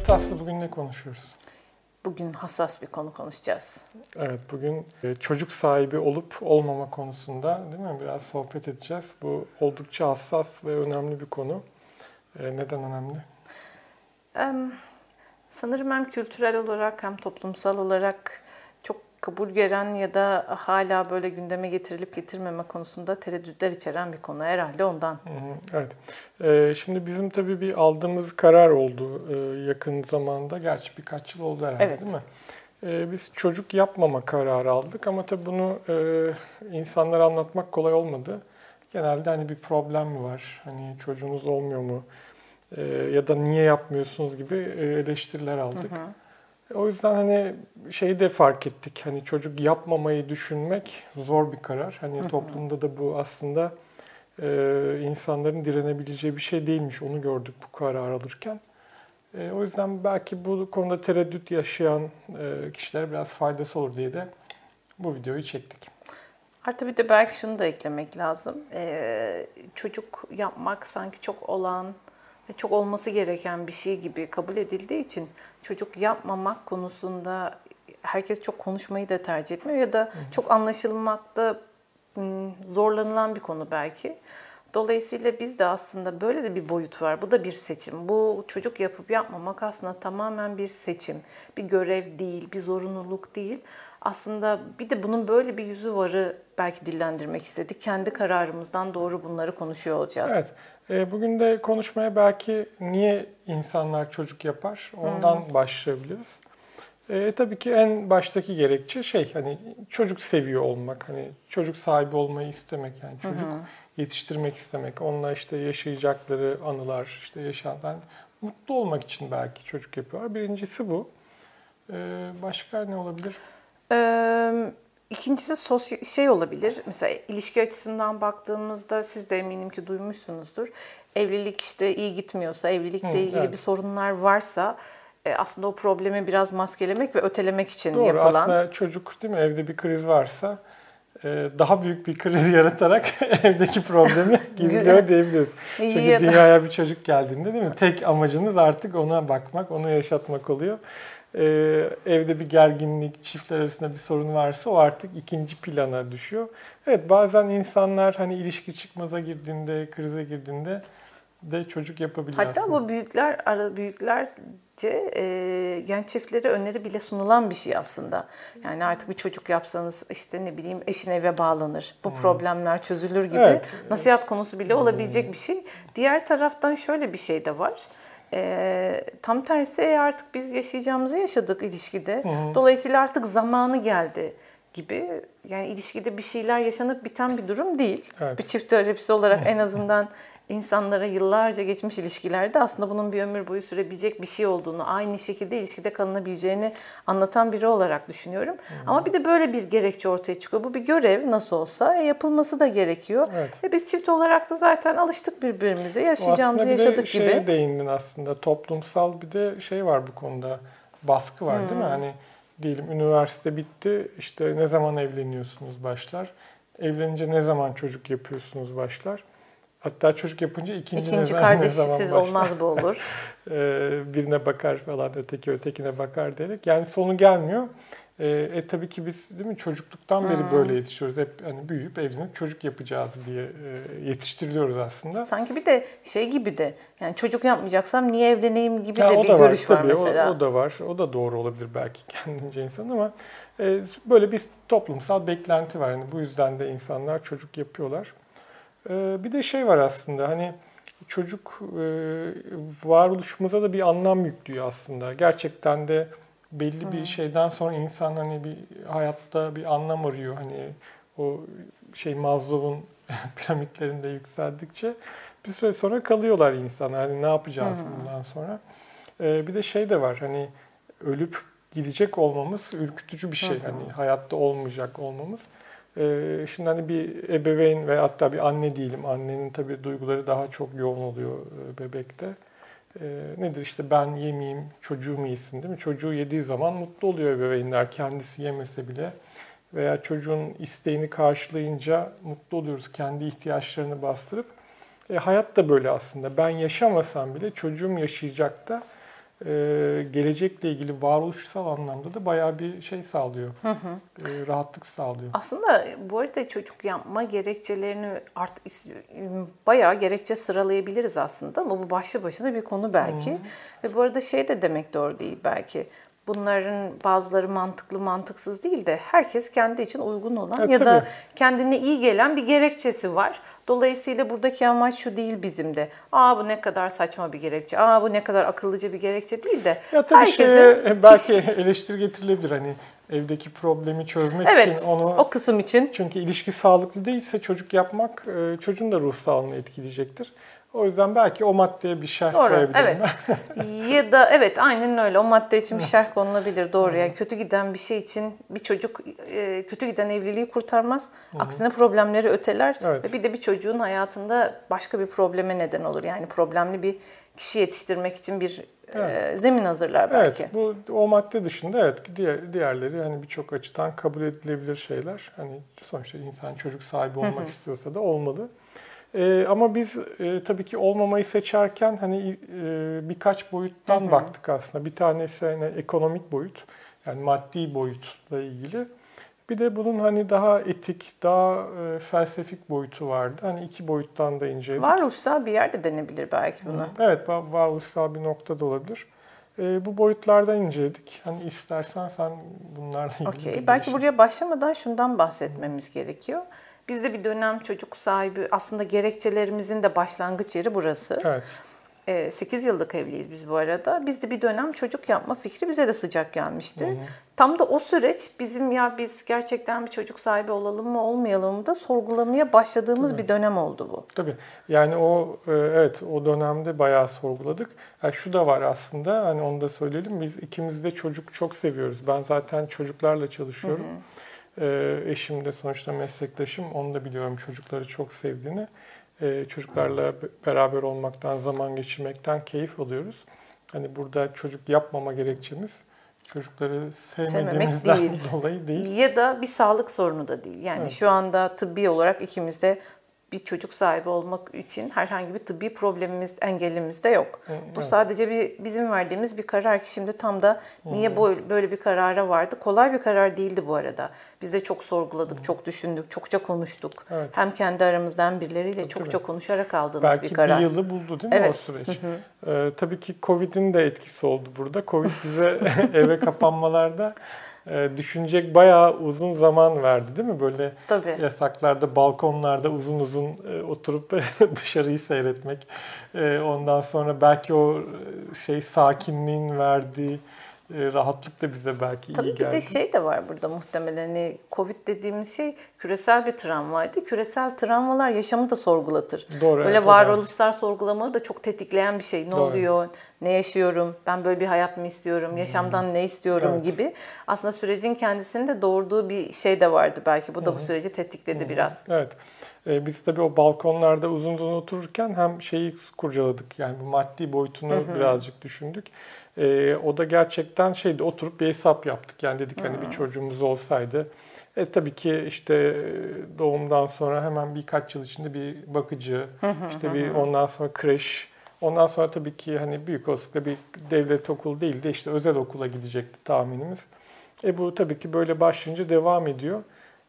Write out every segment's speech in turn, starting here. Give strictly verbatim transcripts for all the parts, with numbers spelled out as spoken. Evet Aslı, bugün ne konuşuyoruz? Bugün hassas bir konu konuşacağız. Evet, bugün çocuk sahibi olup olmama konusunda, değil mi, biraz sohbet edeceğiz. Bu oldukça hassas ve önemli bir konu. Neden önemli? Um, sanırım hem kültürel olarak hem toplumsal olarak çok kabul gören ya da hala böyle gündeme getirilip getirmeme konusunda tereddütler içeren bir konu herhalde ondan. Evet. Ee, şimdi bizim tabii bir aldığımız karar oldu ee, yakın zamanda. Gerçi birkaç yıl oldu herhalde, evet. Değil mi? Ee, biz çocuk yapmama kararı aldık ama tabii bunu e, insanlara anlatmak kolay olmadı. Genelde hani bir problem mi var? Hani çocuğunuz olmuyor mu? E, ya da niye yapmıyorsunuz gibi eleştiriler aldık. Hı hı. O yüzden hani şeyi de fark ettik. Hani çocuk yapmamayı düşünmek zor bir karar. Hani toplumda da bu aslında e, insanların direnebileceği bir şey değilmiş. Onu gördük bu karar alırken. E, o yüzden belki bu konuda tereddüt yaşayan e, kişilere biraz faydası olur diye de bu videoyu çektik. Artı bir de belki şunu da eklemek lazım. E, çocuk yapmak sanki çok olan... çok olması gereken bir şey gibi kabul edildiği için çocuk yapmamak konusunda herkes çok konuşmayı da tercih etmiyor ya da çok anlaşılmakta zorlanılan bir konu belki. Dolayısıyla biz de aslında böyle de bir boyut var. Bu da bir seçim. Bu çocuk yapıp yapmamak aslında tamamen bir seçim. Bir görev değil, bir zorunluluk değil. Aslında bir de bunun böyle bir yüzü varı belki dillendirmek istedik. Kendi kararımızdan doğru bunları konuşuyor olacağız. Evet. Bugün de konuşmaya belki niye insanlar çocuk yapar ondan hmm. başlayabiliriz. E, tabii ki en baştaki gerekçe şey hani çocuk seviyor olmak, hani çocuk sahibi olmayı istemek, yani çocuk hmm. yetiştirmek istemek, onunla işte yaşayacakları anılar, işte yaşandan mutlu olmak için belki çocuk yapıyorlar. Birincisi bu. E, başka ne olabilir? Eee İkincisi sosyal şey olabilir. Mesela ilişki açısından baktığımızda siz de eminim ki duymuşsunuzdur. Evlilik işte iyi gitmiyorsa, evlilikle Hı, ilgili evet. bir sorunlar varsa aslında o problemi biraz maskelemek ve ötelemek için Doğru, yapılan. Doğru. Aslında çocuk değil mi? Evde bir kriz varsa daha büyük bir kriz yaratarak evdeki problemi gizliyor diyebiliriz. Çünkü dünyaya bir çocuk geldiğinde değil mi? Tek amacınız artık ona bakmak, onu yaşatmak oluyor. Ee, evde bir gerginlik, çiftler arasında bir sorun varsa o artık ikinci plana düşüyor. Evet, bazen insanlar hani ilişki çıkmaza girdiğinde, krize girdiğinde de çocuk yapabiliyor. Hatta aslında. Bu büyükler ara büyüklerce e, genç çiftlere öneri bile sunulan bir şey aslında. Yani artık bir çocuk yapsanız işte ne bileyim eşin eve bağlanır. Bu hmm. problemler çözülür gibi. Evet. Nasihat konusu bile hmm. olabilecek bir şey. Diğer taraftan şöyle bir şey de var. E, tam tersi artık biz yaşayacağımızı yaşadık ilişkide. Hı-hı. Dolayısıyla artık zamanı geldi gibi. Yani ilişkide bir şeyler yaşanıp biten bir durum değil. Evet. Bir çift terapisi olarak en azından insanlara yıllarca geçmiş ilişkilerde aslında bunun bir ömür boyu sürebilecek bir şey olduğunu, aynı şekilde ilişkide kalınabileceğini anlatan biri olarak düşünüyorum. Hı-hı. Ama bir de böyle bir gerekçe ortaya çıkıyor. Bu bir görev nasıl olsa e, yapılması da gerekiyor. Evet. Ve biz çift olarak da zaten alıştık birbirimize, yaşayacağımızı yaşadık gibi. Aslında bir de şeye değindin aslında. Toplumsal bir de şey var bu konuda. Baskı var Hı-hı. değil mi? Hani diyelim üniversite bitti, işte ne zaman evleniyorsunuz başlar. Evlenince ne zaman çocuk yapıyorsunuz başlar. Hatta çocuk yapınca ikinci, ikinci kardeşsiz olmaz bu olur. Birine bakar falan, öteki ötekine bakar diyerek. Yani sonu gelmiyor. E, e tabii ki biz değil mi çocukluktan beri hmm. böyle yetişiyoruz. Hep hani büyüyüp evlenip çocuk yapacağız diye e, yetiştiriliyoruz aslında. Sanki bir de şey gibi de yani çocuk yapmayacaksam niye evleneyim gibi yani de bir var, görüş tabii, var mesela. O, o da var. O da doğru olabilir belki kendince insan ama e, böyle bir toplumsal beklenti var. Yani bu yüzden de insanlar çocuk yapıyorlar. Bir de şey var aslında hani çocuk varoluşumuza da bir anlam yüklüyor aslında. Gerçekten de belli Hı. bir şeyden sonra insan hani bir hayatta bir anlam arıyor. Hani o şey Maslow'un piramitlerinde yükseldikçe bir süre sonra kalıyorlar insanlar. Hani ne yapacağız Hı. bundan sonra? Bir de şey de var hani ölüp gidecek olmamız ürkütücü bir şey. Hı. Hani hayatta olmayacak olmamız. Şimdi hani bir ebeveyn ve hatta bir anne diyelim. Annenin tabii duyguları daha çok yoğun oluyor bebekte. Nedir işte ben yemeyeyim, çocuğum yesin değil mi? Çocuğu yediği zaman mutlu oluyor ebeveynler. Kendisi yemese bile veya çocuğun isteğini karşılayınca mutlu oluyoruz. Kendi ihtiyaçlarını bastırıp. E, hayat da böyle aslında. Ben yaşamasam bile çocuğum yaşayacak da Ee, gelecekle ilgili varoluşsal anlamda da bayağı bir şey sağlıyor. Hı hı. E, rahatlık sağlıyor. Aslında bu arada çocuk yapma gerekçelerini art, bayağı gerekçe sıralayabiliriz aslında. Ama bu başlı başına bir konu belki. Hı. Ve bu arada şey de demek doğru değil belki. Bunların bazıları mantıklı, mantıksız değil de herkes kendi için uygun olan e, ya tabii. da kendine iyi gelen bir gerekçesi var. Dolayısıyla buradaki amaç şu değil bizim de. Aa bu ne kadar saçma bir gerekçe, aa bu ne kadar akıllıca bir gerekçe değil de. Ya tabii herkesin... belki eleştiri getirilebilir hani evdeki problemi çözmek evet, için. Evet o kısım için. Çünkü ilişki sağlıklı değilse çocuk yapmak çocuğun da ruh sağlığını etkileyecektir. O yüzden belki o maddeye bir şerh doğru, koyabilirim. Evet. ya da evet aynen öyle o madde için bir şerh konulabilir. Doğru yani kötü giden bir şey için bir çocuk kötü giden evliliği kurtarmaz. Aksine problemleri öteler. Evet. Ve bir de bir çocuğun hayatında başka bir probleme neden olur. Yani problemli bir kişi yetiştirmek için bir evet. zemin hazırlar belki. Evet bu o madde dışında evet diğer, diğerleri hani birçok açıdan kabul edilebilir şeyler. Hani sonuçta insan çocuk sahibi olmak Hı-hı. istiyorsa da olmalı. Ee, ama biz e, tabii ki olmamayı seçerken hani e, birkaç boyuttan Hı-hı. baktık aslında. Bir tanesi hani ekonomik boyut, yani maddi boyutla ilgili. Bir de bunun hani daha etik, daha e, felsefik boyutu vardı. Hani iki boyuttan da inceledik. Varoluşsal bir yerde denebilir belki buna. Hı-hı. Evet, varoluşsal bir noktada olabilir. E, bu boyutlardan inceledik. Hani istersen sen bunlarla ilgili. Okey, belki buraya başlamadan şundan bahsetmemiz Hı-hı. gerekiyor. Bizde bir dönem çocuk sahibi aslında gerekçelerimizin de başlangıç yeri burası. Evet. E, sekiz yıllık evliyiz biz bu arada. Bizde bir dönem çocuk yapma fikri bize de sıcak gelmişti. Hı-hı. Tam da o süreç bizim ya biz gerçekten bir çocuk sahibi olalım mı olmayalım mı da sorgulamaya başladığımız Tabii. bir dönem oldu bu. Tabii. Yani o evet o dönemde bayağı sorguladık. Yani şu da var aslında hani onu da söyleyelim. Biz ikimiz de çocuk çok seviyoruz. Ben zaten çocuklarla çalışıyorum. Hı-hı. Eşim de sonuçta meslektaşım. Onu da biliyorum çocukları çok sevdiğini. Çocuklarla beraber olmaktan, zaman geçirmekten keyif alıyoruz. Hani burada çocuk yapmama gerekçemiz çocukları sevmediğimizden değil. dolayı değil. Ya da bir sağlık sorunu da değil. Yani evet. şu anda tıbbi olarak ikimiz de bir çocuk sahibi olmak için herhangi bir tıbbi problemimiz, engelimiz de yok. Evet. Bu sadece bir, bizim verdiğimiz bir karar ki şimdi tam da niye böyle, böyle bir karara vardı? Kolay bir karar değildi bu arada. Biz de çok sorguladık, evet. çok düşündük, çokça konuştuk. Evet. Hem kendi aramızdan hem birileriyle evet, çokça tabii. konuşarak aldığımız belki bir karar. Belki bir yılı buldu değil mi evet. o süreç? Ee, tabii ki Covid'in de etkisi oldu burada. Covid bize eve kapanmalarda... düşünecek bayağı uzun zaman verdi değil mi? Böyle Tabii. yasaklarda, balkonlarda uzun uzun oturup dışarıyı seyretmek. Ondan sonra belki o şey sakinliğin verdiği rahatlık da bize belki Tabii iyi geldi. Tabii bir de şey de var burada muhtemelen. Hani Covid dediğimiz şey küresel bir travmaydı. Küresel travmalar yaşamı da sorgulatır. Doğru, böyle evet, varoluşsal sorgulamayı da çok tetikleyen bir şey. Ne Doğru. oluyor? Ne yaşıyorum? Ben böyle bir hayat mı istiyorum? Yaşamdan hmm. ne istiyorum evet. gibi. Aslında sürecin kendisini de doğurduğu bir şey de vardı belki. Bu da hmm. bu süreci tetikledi hmm. biraz. Evet. Ee, biz tabii o balkonlarda uzun uzun otururken hem şeyi kurcaladık. Yani bu maddi boyutunu hmm. birazcık düşündük. Ee, o da gerçekten şeydi oturup bir hesap yaptık. Yani dedik hmm. hani bir çocuğumuz olsaydı. E, tabii ki işte doğumdan sonra hemen birkaç yıl içinde bir bakıcı, işte bir ondan sonra kreş, ondan sonra tabii ki hani büyük olasılıkla bir devlet okulu değil de işte özel okula gidecekti tahminimiz. E bu tabii ki böyle başlayınca devam ediyor.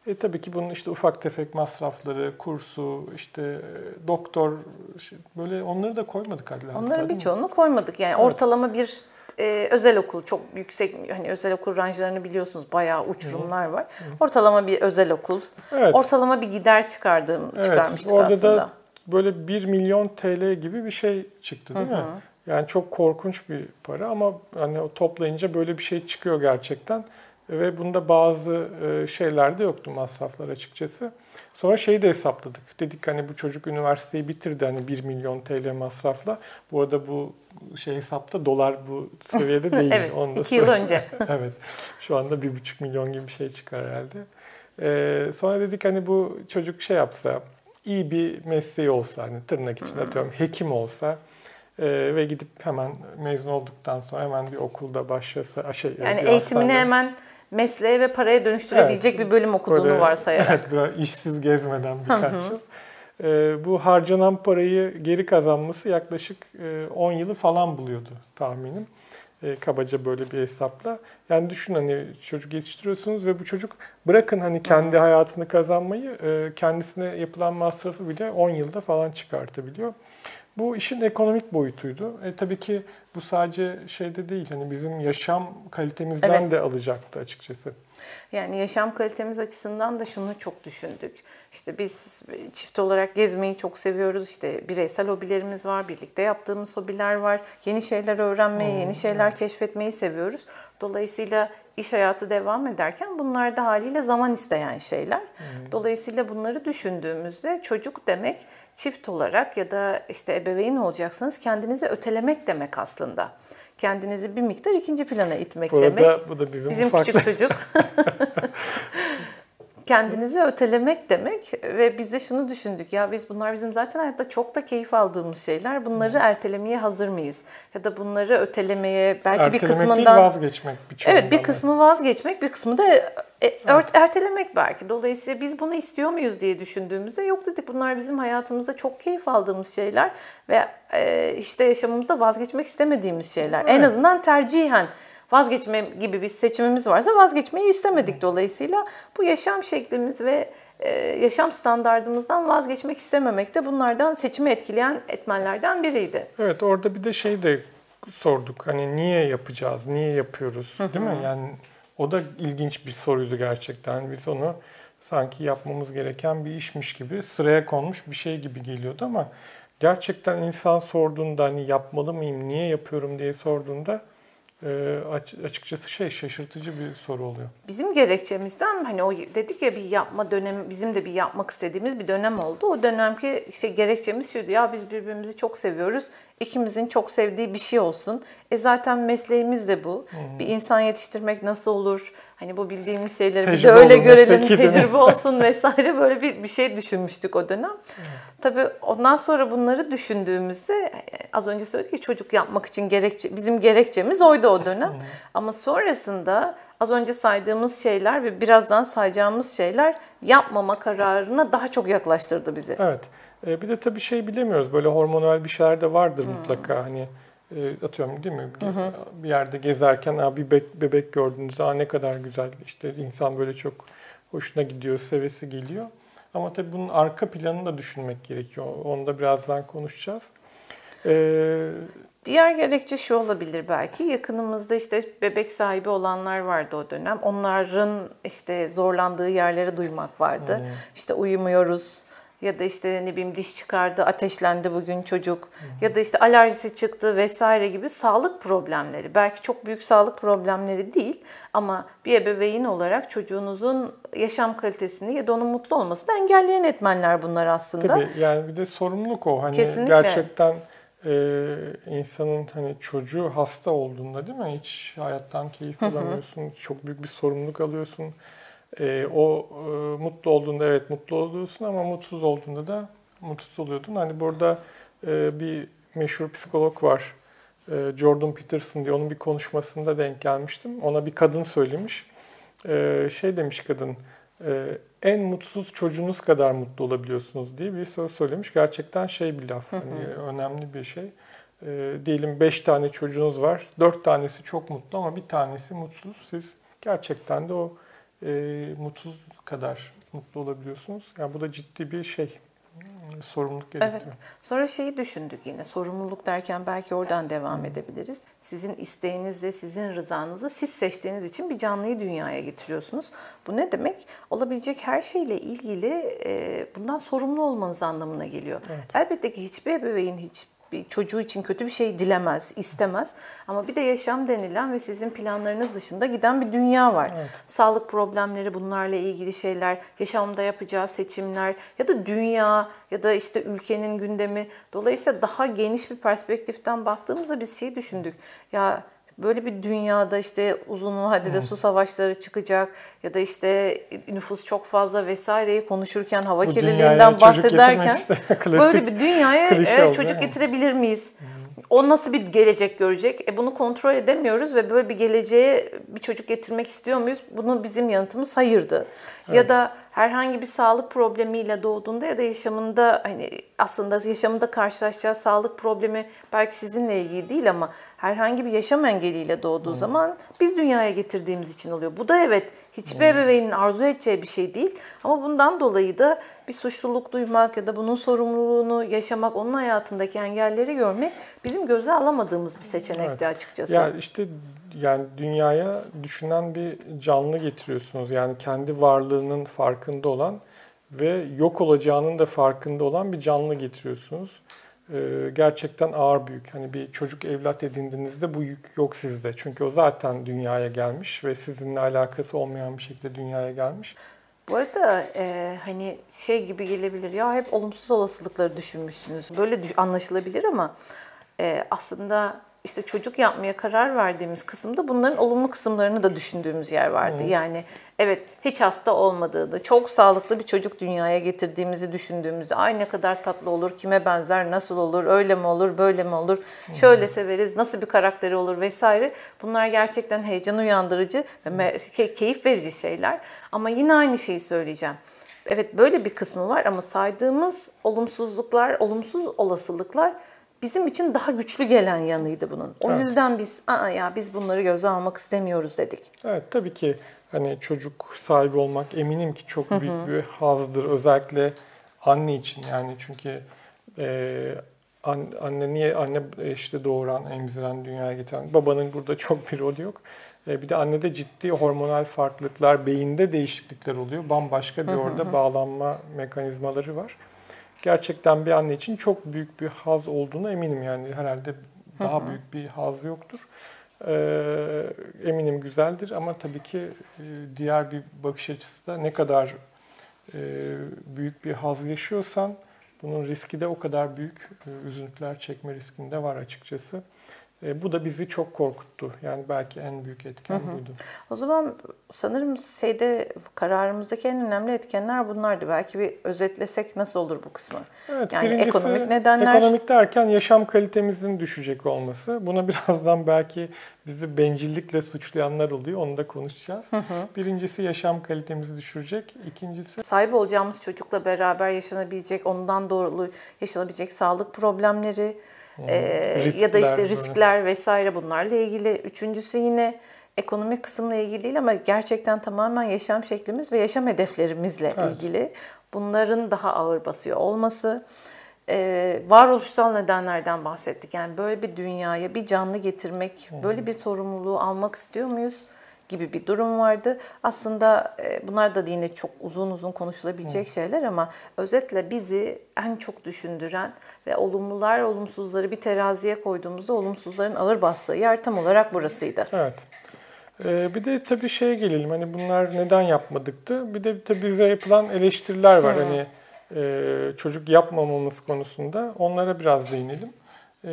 E tabii ki bunun işte ufak tefek masrafları, kursu, işte doktor, işte böyle onları da koymadık adlarında. Onların birçoğunu koymadık yani evet. ortalama bir... Ee, özel okul çok yüksek hani özel okul ranjlarını biliyorsunuz bayağı uçurumlar var. Ortalama bir özel okul. Evet. Ortalama bir gider çıkardığım evet, çıkarmıştık orada aslında. Orada da böyle bir milyon T L gibi bir şey çıktı değil Hı-hı. mi? Yani çok korkunç bir para ama hani toplayınca böyle bir şey çıkıyor gerçekten. Ve bunda bazı şeyler de yoktu masraflar açıkçası. Sonra şeyi de hesapladık. Dedik hani bu çocuk üniversiteyi bitirdi hani bir milyon T L masrafla. Bu arada bu şey hesapta dolar bu seviyede değil. evet, Onu da iki yıl söyleyeyim. önce. evet, şu anda bir buçuk milyon gibi bir şey çıkar herhalde. Ee, sonra dedik hani bu çocuk şey yapsa, iyi bir mesleği olsa, hani tırnak içinde atıyorum hekim olsa... Ee, ve gidip hemen mezun olduktan sonra hemen bir okulda başlasa... Şey, yani eğitimini hastanede. hemen mesleğe ve paraya dönüştürebilecek evet, bir bölüm okuduğunu böyle, varsayarak. Evet, işsiz gezmeden birkaç yıl. bu harcanan parayı geri kazanması yaklaşık on yılı falan buluyordu tahminim. Kabaca böyle bir hesapla. Yani düşün, hani çocuk yetiştiriyorsunuz ve bu çocuk, bırakın hani kendi hayatını kazanmayı, kendisine yapılan masrafı bile on yılda falan çıkartabiliyor. Bu işin ekonomik boyutuydu. E, tabii ki bu sadece şeyde değil, hani bizim yaşam kalitemizden evet. de alacaktı açıkçası. Yani yaşam kalitemiz açısından da şunu çok düşündük. İşte biz çift olarak gezmeyi çok seviyoruz. İşte bireysel hobilerimiz var, birlikte yaptığımız hobiler var. Yeni şeyler öğrenmeyi, hmm, yeni şeyler evet. keşfetmeyi seviyoruz. Dolayısıyla iş hayatı devam ederken bunlar da haliyle zaman isteyen şeyler. Hmm. Dolayısıyla bunları düşündüğümüzde çocuk demek çift olarak ya da işte ebeveyn olacaksanız kendinizi ötelemek demek aslında. Kendinizi bir miktar ikinci plana itmek Burada, demek. Bu da bizim, bizim küçük çocuk. Kendinizi ötelemek demek ve biz de şunu düşündük. Ya biz bunlar bizim zaten hayatta çok da keyif aldığımız şeyler. Bunları ertelemeye hazır mıyız? Ya da bunları ötelemeye belki ertelemek bir kısmından... Ertelemek değil, vazgeçmek. Bir evet, bir kısmı vazgeçmek, bir kısmı da ertelemek belki. Dolayısıyla biz bunu istiyor muyuz diye düşündüğümüzde yok dedik. Bunlar bizim hayatımızda çok keyif aldığımız şeyler ve işte yaşamımızda vazgeçmek istemediğimiz şeyler. Evet. En azından tercihen. Vazgeçme gibi bir seçimimiz varsa vazgeçmeyi istemedik. Dolayısıyla bu yaşam şeklimiz ve yaşam standardımızdan vazgeçmek istememek de bunlardan seçimi etkileyen etmenlerden biriydi. Evet, orada bir de şey de sorduk. Hani niye yapacağız, niye yapıyoruz, hı hı. değil mi? Yani o da ilginç bir soruydu gerçekten. Biz onu sanki yapmamız gereken bir işmiş gibi, sıraya konmuş bir şey gibi geliyordu ama gerçekten insan sorduğunda, hani yapmalı mıyım, niye yapıyorum diye sorduğunda açıkçası şey şaşırtıcı bir soru oluyor. Bizim gerekçemizden hani o dedik ya, bir yapma dönemi, bizim de bir yapmak istediğimiz bir dönem oldu. O dönemki işte gerekçemiz şuydu: ya biz birbirimizi çok seviyoruz. İkimizin çok sevdiği bir şey olsun. E zaten mesleğimiz de bu. Hmm. Bir insan yetiştirmek nasıl olur? Hani bu bildiğimiz şeyleri tecrübe bir de öyle görelim, tecrübe olsun vesaire, böyle bir, bir şey düşünmüştük o dönem. Evet. Tabii ondan sonra bunları düşündüğümüzde, az önce söyledik ki çocuk yapmak için gerekçe, bizim gerekçemiz oydu o dönem. Evet. Ama sonrasında az önce saydığımız şeyler ve birazdan sayacağımız şeyler yapmama kararına daha çok yaklaştırdı bizi. Evet. Bir de tabii şey bilemiyoruz, böyle hormonal bir şeyler de vardır hmm. mutlaka, hani atıyorum değil mi, hı hı. bir yerde gezerken bir bebek gördüğünüzde ne kadar güzel, işte insan böyle çok hoşuna gidiyor, sevesi geliyor. Ama tabii bunun arka planını da düşünmek gerekiyor, onu da birazdan konuşacağız. Ee, Diğer gerekçe şu olabilir belki. Yakınımızda işte bebek sahibi olanlar vardı o dönem. Onların işte zorlandığı yerleri duymak vardı. Hmm. İşte uyumuyoruz. Ya da işte ne bileyim diş çıkardı, ateşlendi bugün çocuk. Hı-hı. Ya da işte alerjisi çıktı vesaire gibi sağlık problemleri. Belki çok büyük sağlık problemleri değil ama bir ebeveyn olarak çocuğunuzun yaşam kalitesini ya da onun mutlu olmasını engelleyen etmenler bunlar aslında. Tabii yani bir de sorumluluk o. Hani kesinlikle. Gerçekten e, insanın hani çocuğu hasta olduğunda değil mi? Hiç hayattan keyif alamıyorsun. Hı-hı. Çok büyük bir sorumluluk alıyorsun. E, o e, mutlu olduğunda evet mutlu oluyorsun ama mutsuz olduğunda da mutsuz oluyordun. Hani burada e, bir meşhur psikolog var, e, Jordan Peterson diye, onun bir konuşmasında denk gelmiştim. Ona bir kadın söylemiş. E, şey demiş kadın, e, en mutsuz çocuğunuz kadar mutlu olabiliyorsunuz diye bir söz söylemiş. Gerçekten şey bir laf, hani önemli bir şey. E, diyelim beş tane çocuğunuz var, dört tanesi çok mutlu ama bir tanesi mutsuz. Siz gerçekten de o E, mutsuz kadar mutlu olabiliyorsunuz. Yani bu da ciddi bir şey, sorumluluk gerektiriyor. Evet. Sonra şeyi düşündük yine. Sorumluluk derken belki oradan devam hmm. edebiliriz. Sizin isteğinizle, sizin rızanızı siz seçtiğiniz için bir canlıyı dünyaya getiriyorsunuz. Bu ne demek? Olabilecek her şeyle ilgili e, bundan sorumlu olmanız anlamına geliyor. Evet. Elbette ki hiçbir ebeveyn hiç bir çocuğu için kötü bir şey dilemez, istemez. Ama bir de yaşam denilen ve sizin planlarınız dışında giden bir dünya var. Evet. Sağlık problemleri, bunlarla ilgili şeyler, yaşamda yapacağı seçimler ya da dünya ya da işte ülkenin gündemi. Dolayısıyla daha geniş bir perspektiften baktığımızda biz şey düşündük. Ya böyle bir dünyada işte uzun vadede hmm. su savaşları çıkacak ya da işte nüfus çok fazla vesaireyi konuşurken, hava bu kirliliğinden bahsederken böyle bir dünyaya e, çocuk getirebilir miyiz? Hmm. O nasıl bir gelecek görecek? E, bunu kontrol edemiyoruz ve böyle bir geleceğe bir çocuk getirmek istiyor muyuz? Bunun bizim yanıtımız hayırdı. Evet. Ya da herhangi bir sağlık problemiyle doğduğunda ya da yaşamında hani aslında yaşamında karşılaşacağı sağlık problemi belki sizinle ilgili değil ama herhangi bir yaşam engeliyle doğduğu hmm. zaman biz dünyaya getirdiğimiz için oluyor. Bu da evet hiçbir hmm. ebeveynin arzu edeceği bir şey değil ama bundan dolayı da bir suçluluk duymak ya da bunun sorumluluğunu yaşamak, onun hayatındaki engelleri görmek bizim göze alamadığımız bir seçenekti evet. açıkçası. Ya işte yani dünyaya düşünen bir canlı getiriyorsunuz. Yani kendi varlığının farkında olan ve yok olacağının da farkında olan bir canlı getiriyorsunuz. Ee, gerçekten ağır bir yük. Hani bir çocuk evlat edindiğinizde bu yük yok sizde. Çünkü o zaten dünyaya gelmiş ve sizinle alakası olmayan bir şekilde dünyaya gelmiş. Bu arada e, hani şey gibi gelebilir ya hep olumsuz olasılıkları düşünmüşsünüz. Böyle düş- anlaşılabilir ama e, aslında işte çocuk yapmaya karar verdiğimiz kısımda bunların olumlu kısımlarını da düşündüğümüz yer vardı. Hmm. Yani evet hiç hasta olmadığını, çok sağlıklı bir çocuk dünyaya getirdiğimizi düşündüğümüzde ay ne kadar tatlı olur, kime benzer, nasıl olur, öyle mi olur, böyle mi olur, şöyle severiz, nasıl bir karakteri olur vesaire. Bunlar gerçekten heyecan uyandırıcı ve keyif verici şeyler. Ama yine aynı şeyi söyleyeceğim. Evet böyle bir kısmı var ama saydığımız olumsuzluklar, olumsuz olasılıklar bizim için daha güçlü gelen yanıydı bunun. O evet. yüzden biz aa ya biz bunları göze almak istemiyoruz dedik. Evet tabii ki hani çocuk sahibi olmak eminim ki çok büyük Hı-hı. bir hazdır. Özellikle anne için yani çünkü e, an, anne niye anne işte doğuran, emziren, dünyaya getiren babanın burada çok bir rolü yok. E, bir de annede ciddi hormonal farklılıklar, beyinde değişiklikler oluyor. Bambaşka bir Hı-hı. orada bağlanma mekanizmaları var. Gerçekten bir anne için çok büyük bir haz olduğuna eminim yani herhalde daha hı hı. büyük bir haz yoktur. Ee, eminim güzeldir ama tabii ki diğer bir bakış açısı da ne kadar e, büyük bir haz yaşıyorsan bunun riski de o kadar büyük e, üzüntüler çekme riskinde var açıkçası. E, bu da bizi çok korkuttu yani belki en büyük etken hı hı. buydu. O zaman sanırım şeyde kararımızdaki en önemli etkenler bunlardı. Belki bir özetlesek nasıl olur bu kısmı? Evet, yani birincisi, ekonomik nedenler. Ekonomik derken yaşam kalitemizin düşecek olması. Buna birazdan belki bizi bencillikle suçlayanlar oluyor. Onu da konuşacağız. Hı hı. Birincisi yaşam kalitemizi düşürecek. İkincisi sahip olacağımız çocukla beraber yaşanabilecek, ondan doğru yaşanabilecek sağlık problemleri. Ee, riskler, ya da işte riskler böyle. Vesaire bunlarla ilgili. Üçüncüsü yine ekonomik kısımla ilgili değil ama gerçekten tamamen yaşam şeklimiz ve yaşam hedeflerimizle evet. ilgili. Bunların daha ağır basıyor olması. Ee, varoluşsal nedenlerden bahsettik. Yani böyle bir dünyaya bir canlı getirmek, hmm. böyle bir sorumluluğu almak istiyor muyuz gibi bir durum vardı. Aslında bunlar da yine çok uzun uzun konuşulabilecek hmm. şeyler ama özetle bizi en çok düşündüren ve olumlular, olumsuzları bir teraziye koyduğumuzda olumsuzların ağır bastığı yer tam olarak burasıydı. Evet. Ee, bir de tabii şeye gelelim. Hani bunlar neden yapmadıktı? Bir de tabii bize yapılan eleştiriler var. Hmm. Hani e, çocuk yapmamamız konusunda onlara biraz değinelim.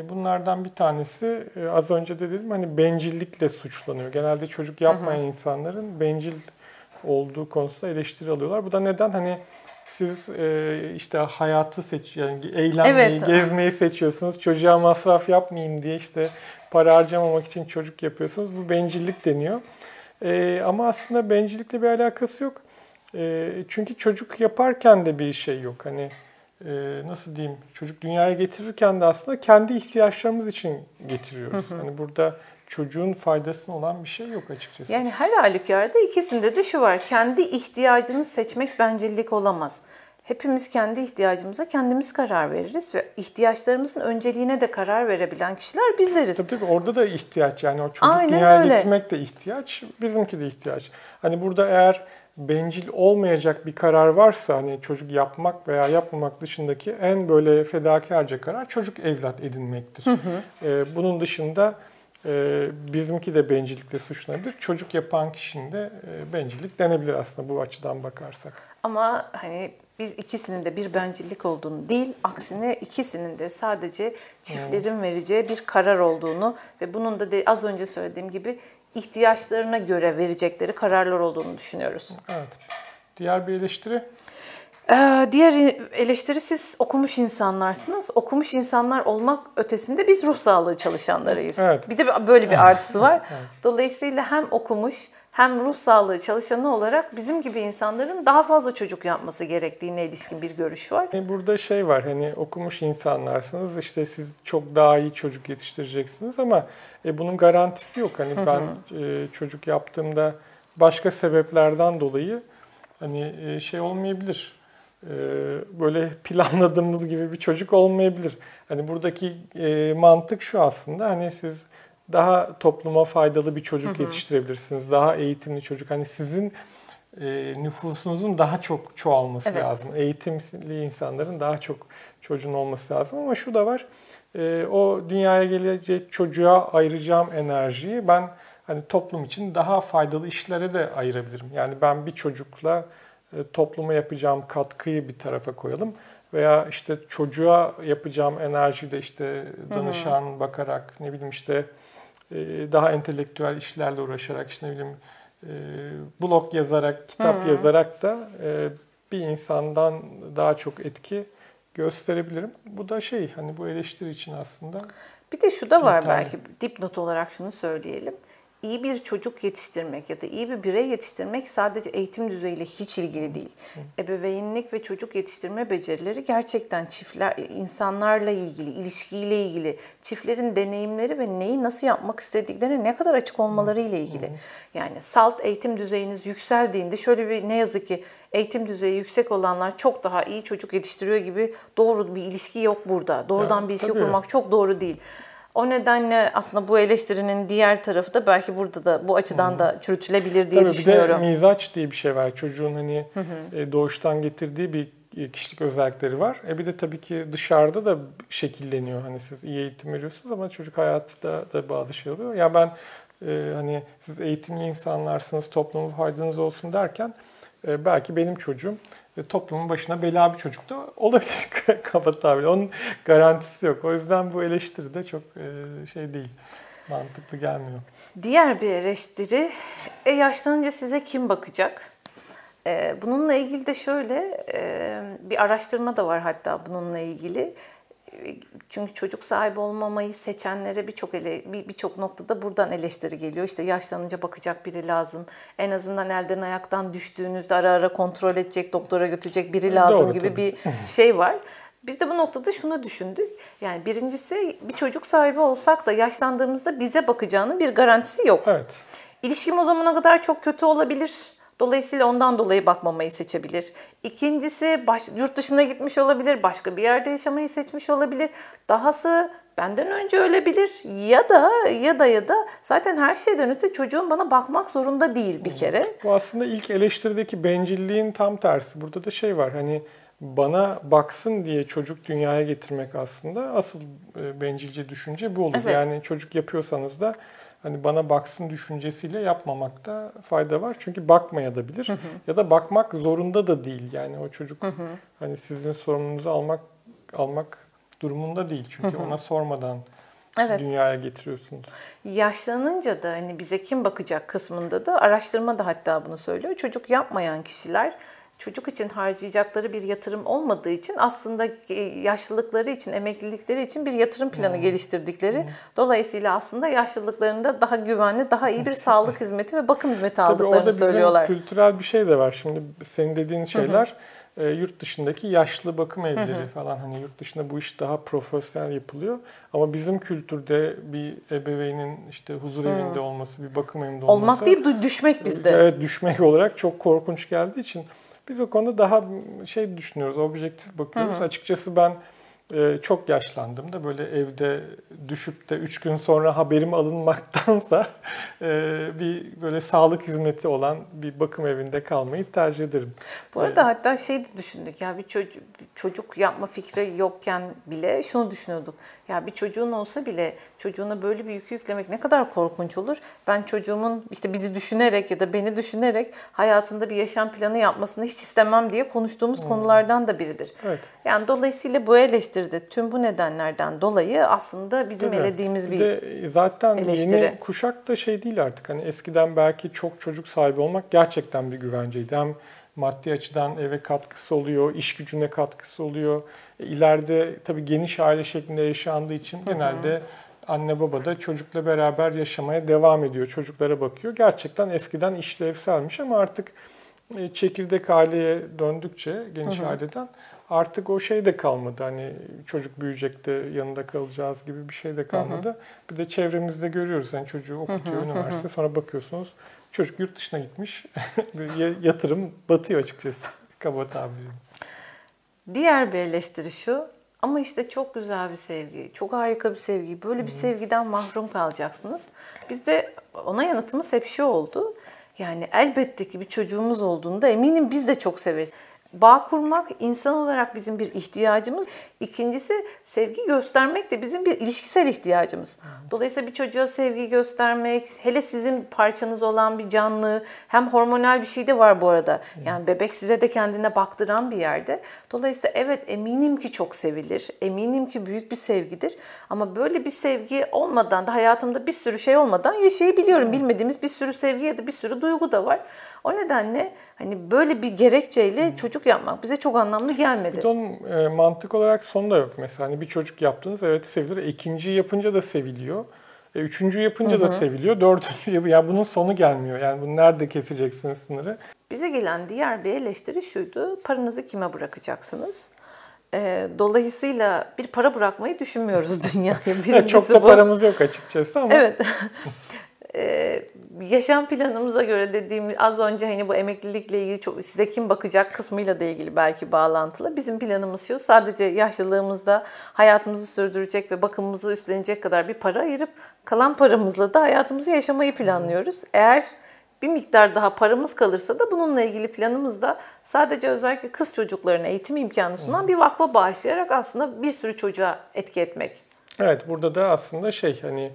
Bunlardan bir tanesi az önce de dedim hani bencillikle suçlanıyor. Genelde çocuk yapmayan hı hı. insanların bencil olduğu konusunda eleştiri alıyorlar. Bu da neden hani siz işte hayatı seç yani eğlenmeyi, evet. gezmeyi seçiyorsunuz. Çocuğa masraf yapmayayım diye işte para harcamamak için çocuk yapıyorsunuz. Bu bencillik deniyor. Ama aslında bencillikle bir alakası yok. Çünkü çocuk yaparken de bir şey yok. Hani Ee, nasıl diyeyim, çocuk dünyaya getirirken de aslında kendi ihtiyaçlarımız için getiriyoruz. Hı hı. Hani burada çocuğun faydasına olan bir şey yok açıkçası. Yani her halükarda ikisinde de şu var, kendi ihtiyacını seçmek bencillik olamaz. Hepimiz kendi ihtiyacımıza kendimiz karar veririz ve ihtiyaçlarımızın önceliğine de karar verebilen kişiler bizleriz. Tabii tabii orada da ihtiyaç yani o çocuk aynen dünyaya öyle. Getirmek de ihtiyaç, bizimki de ihtiyaç. Hani burada eğer bencil olmayacak bir karar varsa hani çocuk yapmak veya yapmamak dışındaki en böyle fedakarca karar çocuk evlat edinmektir. Hı hı. Ee, bunun dışında e, bizimki de bencillikle suçlanabilir. Çocuk yapan kişinin de e, bencillik denebilir aslında bu açıdan bakarsak. Ama hani biz ikisinin de bir bencillik olduğunu değil, aksine ikisinin de sadece çiftlerin hmm. vereceği bir karar olduğunu ve bunun da de, az önce söylediğim gibi ihtiyaçlarına göre verecekleri kararlar olduğunu düşünüyoruz. Evet. Diğer bir eleştiri? Ee, diğer eleştiri siz okumuş insanlarsınız. Okumuş insanlar olmak ötesinde biz ruh sağlığı çalışanlarıyız. Evet. Bir de böyle bir artısı var. Evet. Dolayısıyla hem okumuş hem ruh sağlığı çalışanı olarak bizim gibi insanların daha fazla çocuk yapması gerektiğine ilişkin bir görüş var. E burada şey var, hani okumuş insanlarsınız, işte siz çok daha iyi çocuk yetiştireceksiniz ama e bunun garantisi yok. Hani ben e, çocuk yaptığımda başka sebeplerden dolayı hani e, şey olmayabilir. Böyle planladığımız gibi bir çocuk olmayabilir. Hani buradaki mantık şu aslında, hani siz daha topluma faydalı bir çocuk, hı hı, yetiştirebilirsiniz. Daha eğitimli çocuk. Hani sizin nüfusunuzun daha çok çoğalması, evet, lazım. Eğitimli insanların daha çok çocuğun olması lazım. Ama şu da var. O dünyaya gelecek çocuğa ayıracağım enerjiyi ben hani toplum için daha faydalı işlere de ayırabilirim. Yani ben bir çocukla topluma yapacağım katkıyı bir tarafa koyalım veya işte çocuğa yapacağım enerjiyi de işte danışan, hı hı, bakarak, ne bileyim işte daha entelektüel işlerle uğraşarak, işte ne bileyim blog yazarak, kitap, hı hı, yazarak da bir insandan daha çok etki gösterebilirim. Bu da şey, hani bu eleştiri için aslında. Bir de şu da var, internet. Belki dipnot olarak şunu söyleyelim. İyi bir çocuk yetiştirmek ya da iyi bir birey yetiştirmek sadece eğitim düzeyiyle hiç ilgili değil. Ebeveynlik ve çocuk yetiştirme becerileri gerçekten çiftler, insanlarla ilgili, ilişkiyle ilgili, çiftlerin deneyimleri ve neyi nasıl yapmak istediklerine ne kadar açık olmaları ile ilgili. Yani salt eğitim düzeyiniz yükseldiğinde şöyle bir, ne yazık ki eğitim düzeyi yüksek olanlar çok daha iyi çocuk yetiştiriyor gibi doğru bir ilişki yok burada. Doğrudan ya, bir ilişki tabii. kurmak çok doğru değil. O nedenle aslında bu eleştirinin diğer tarafı da belki burada da bu açıdan hmm. da çürütülebilir diye Tabii düşünüyorum. Bir de mizaç diye bir şey var. Çocuğun hani hı hı. doğuştan getirdiği bir kişilik özellikleri var. E bir de tabii ki dışarıda da şekilleniyor. Hani siz iyi eğitim veriyorsunuz ama çocuk hayatta da bazı şey oluyor. Ya yani ben e, hani siz eğitimli insanlarsınız, toplumun faydanız olsun derken e, belki benim çocuğum e, toplumun başına bela bir çocuk da olabilir. Kapatabilir. Onun garantisi yok. O yüzden bu eleştiri de çok e, şey değil. Mantıklı gelmiyor. Diğer bir eleştiri, e, yaşlanınca size kim bakacak? E, bununla ilgili de şöyle e, bir araştırma da var hatta bununla ilgili. Çünkü çocuk sahibi olmamayı seçenlere birçok birçok noktada buradan eleştiri geliyor. İşte yaşlanınca bakacak biri lazım. En azından elden ayaktan düştüğünüzde ara ara kontrol edecek, doktora götürecek biri lazım Doğru, gibi tabii. bir şey var. Biz de bu noktada şunu düşündük. Yani birincisi, bir çocuk sahibi olsak da yaşlandığımızda bize bakacağının bir garantisi yok. Evet. İlişkim o zamana kadar çok kötü olabilir. Dolayısıyla ondan dolayı bakmamayı seçebilir. İkincisi, baş, yurt dışına gitmiş olabilir, başka bir yerde yaşamayı seçmiş olabilir. Dahası benden önce ölebilir ya da ya da ya da zaten her şeyden öte çocuğum bana bakmak zorunda değil bir kere. Bu aslında ilk eleştirideki bencilliğin tam tersi. Burada da şey var, hani bana baksın diye çocuk dünyaya getirmek aslında asıl bencilce düşünce bu olur. Evet. Yani çocuk yapıyorsanız da hani bana baksın düşüncesiyle yapmamakta fayda var. Çünkü bakmaya da bilir. Hı hı. Ya da bakmak zorunda da değil. Yani o çocuk hı hı. hani sizin sorumunuzu almak almak durumunda değil. Çünkü hı hı. ona sormadan evet. dünyaya getiriyorsunuz. Yaşlanınca da hani bize kim bakacak kısmında da araştırma da hatta bunu söylüyor. Çocuk yapmayan kişiler çocuk için harcayacakları bir yatırım olmadığı için aslında yaşlılıkları için, emeklilikleri için bir yatırım planı hmm. geliştirdikleri. Hmm. Dolayısıyla aslında yaşlılıklarında daha güvenli, daha iyi bir sağlık hizmeti ve bakım hizmeti aldıklarını söylüyorlar. Tabii orada bizim kültürel bir şey de var. Şimdi senin dediğin şeyler hı hı. yurt dışındaki yaşlı bakım evleri hı hı. falan. Hani yurt dışında bu iş daha profesyonel yapılıyor. Ama bizim kültürde bir ebeveynin işte huzur hı. evinde olması, bir bakım evinde olması. Olmak değil, düşmek bizde. Evet, düşmek olarak çok korkunç geldiği için. Biz o konuda daha şey düşünüyoruz, objektif bakıyoruz. Hı hı. Açıkçası ben e, çok yaşlandığımda böyle evde düşüp de üç gün sonra haberim alınmaktansa e, bir böyle sağlık hizmeti olan bir bakım evinde kalmayı tercih ederim. Bu arada ee, hatta şey düşündük, ya bir çocuk, çocuk yapma fikri yokken bile şunu düşünüyorduk. Ya bir çocuğun olsa bile çocuğuna böyle bir yükü yüklemek ne kadar korkunç olur. Ben çocuğumun işte bizi düşünerek ya da beni düşünerek hayatında bir yaşam planı yapmasını hiç istemem diye konuştuğumuz hmm. konulardan da biridir. Evet. Yani dolayısıyla bu eleştiride tüm bu nedenlerden dolayı aslında bizim Değil elediğimiz bir, bir zaten eleştiri. Zaten yeni kuşak da şey değil artık. Hani eskiden belki çok çocuk sahibi olmak gerçekten bir güvenceydi. Hem maddi açıdan eve katkısı oluyor, iş gücüne katkısı oluyor. İleride tabii geniş aile şeklinde yaşandığı için hı hı. genelde anne baba da çocukla beraber yaşamaya devam ediyor, çocuklara bakıyor. Gerçekten eskiden işlevselmiş ama artık çekirdek aileye döndükçe, geniş hı hı. aileden artık o şey de kalmadı. Hani çocuk büyüyecek de yanında kalacağız gibi bir şey de kalmadı. Hı hı. Bir de çevremizde görüyoruz. Yani çocuğu okutuyor üniversite, sonra bakıyorsunuz çocuk yurt dışına gitmiş. Yatırım batıyor açıkçası. Kaba tabirle. Diğer bir eleştiri şu: ama işte çok güzel bir sevgi, çok harika bir sevgi, böyle bir sevgiden mahrum kalacaksınız. Bizde ona yanıtımız hep şu oldu: yani elbette ki bir çocuğumuz olduğunda eminim biz de çok severiz. Bağ kurmak insan olarak bizim bir ihtiyacımız. İkincisi, sevgi göstermek de bizim bir ilişkisel ihtiyacımız. Dolayısıyla bir çocuğa sevgi göstermek, hele sizin parçanız olan bir canlı, hem hormonal bir şey de var bu arada. Yani bebek size de kendine baktıran bir yerde. Dolayısıyla evet, eminim ki çok sevilir. Eminim ki büyük bir sevgidir. Ama böyle bir sevgi olmadan da, hayatımda bir sürü şey olmadan yaşayabiliyorum. Bilmediğimiz bir sürü sevgi ya da bir sürü duygu da var. O nedenle hani böyle bir gerekçeyle çocuk yapmak bize çok anlamlı gelmedi. Bir de onun e, mantık olarak sonu da yok. Mesela hani bir çocuk yaptınız, evet sevilir. İkinciyi yapınca da seviliyor. E, üçüncü yapınca Hı-hı. da seviliyor. Dördüncü yapınca. Yani bunun sonu gelmiyor. Yani bunu nerede keseceksiniz sınırı? Bize gelen diğer bir eleştiri şuydu: paranızı kime bırakacaksınız? E, dolayısıyla bir para bırakmayı düşünmüyoruz dünyaya. Çok da bu. Paramız yok açıkçası ama. Evet. Ee, yaşam planımıza göre dediğimiz, az önce hani bu emeklilikle ilgili çok, size kim bakacak kısmıyla da ilgili belki bağlantılı. Bizim planımız şu: sadece yaşlılığımızda hayatımızı sürdürecek ve bakımımızı üstlenecek kadar bir para ayırıp kalan paramızla da hayatımızı yaşamayı planlıyoruz. Eğer bir miktar daha paramız kalırsa da bununla ilgili planımız da sadece özellikle kız çocuklarına eğitim imkanı sunan bir vakfa bağışlayarak aslında bir sürü çocuğa etki etmek. Evet, burada da aslında şey, hani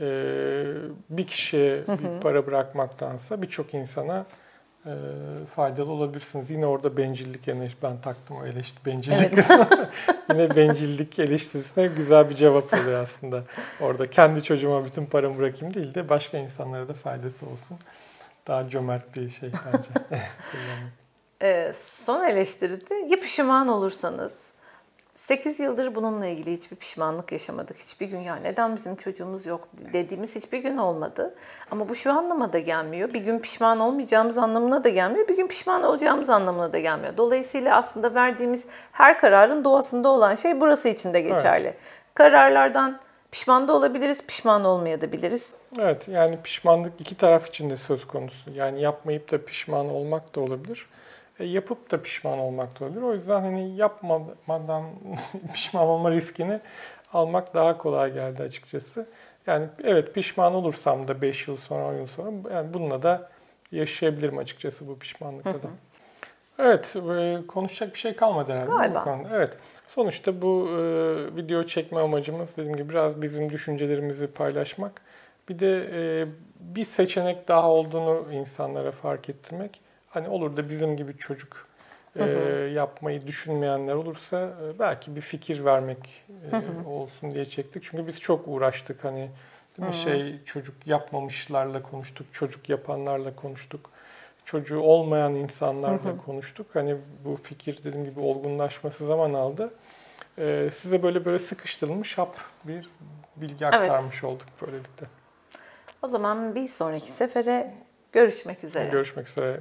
Ee, bir kişiye bir para bırakmaktansa birçok insana e, faydalı olabilirsiniz. Yine orada bencillik, yani ben taktım o eleştiri, bencillik evet. Yine bencillik eleştirisine güzel bir cevap oluyor aslında. Orada kendi çocuğuma bütün paramı bırakayım değil de başka insanlara da faydası olsun. Daha cömert bir şey bence. ee, son eleştiride ya pişman olursanız. sekiz yıldır bununla ilgili hiçbir pişmanlık yaşamadık. Hiçbir gün ya neden bizim çocuğumuz yok dediğimiz hiçbir gün olmadı. Ama bu şu anlama da gelmiyor. Bir gün pişman olmayacağımız anlamına da gelmiyor. Bir gün pişman olacağımız anlamına da gelmiyor. Dolayısıyla aslında verdiğimiz her kararın doğasında olan şey burası için de geçerli. Evet. Kararlardan pişman da olabiliriz, pişman olmayabiliriz. Evet, yani pişmanlık iki taraf için de söz konusu. Yani yapmayıp da pişman olmak da olabilir. E, yapıp da pişman olmak da olabilir. O yüzden hani yapmadan pişman olma riskini almak daha kolay geldi açıkçası. Yani evet, pişman olursam da beş yıl sonra, on yıl sonra, yani bununla da yaşayabilirim açıkçası, bu pişmanlıkla da. Hı hı. Evet, e, konuşacak bir şey kalmadı herhalde. Galiba. Evet. Sonuçta bu e, video çekme amacımız, dediğim gibi, biraz bizim düşüncelerimizi paylaşmak. Bir de e, bir seçenek daha olduğunu insanlara fark ettirmek. Hani olur da bizim gibi çocuk hı hı. E, yapmayı düşünmeyenler olursa e, belki bir fikir vermek e, hı hı. olsun diye çektik. Çünkü biz çok uğraştık, hani değil mi? şey çocuk yapmamışlarla konuştuk, çocuk yapanlarla konuştuk, çocuğu olmayan insanlarla hı hı. konuştuk. Hani bu fikir, dediğim gibi, olgunlaşması zaman aldı. E, size böyle böyle sıkıştırılmış hap bir bilgi aktarmış evet. olduk böylelikle. O zaman bir sonraki sefere görüşmek üzere. Görüşmek üzere.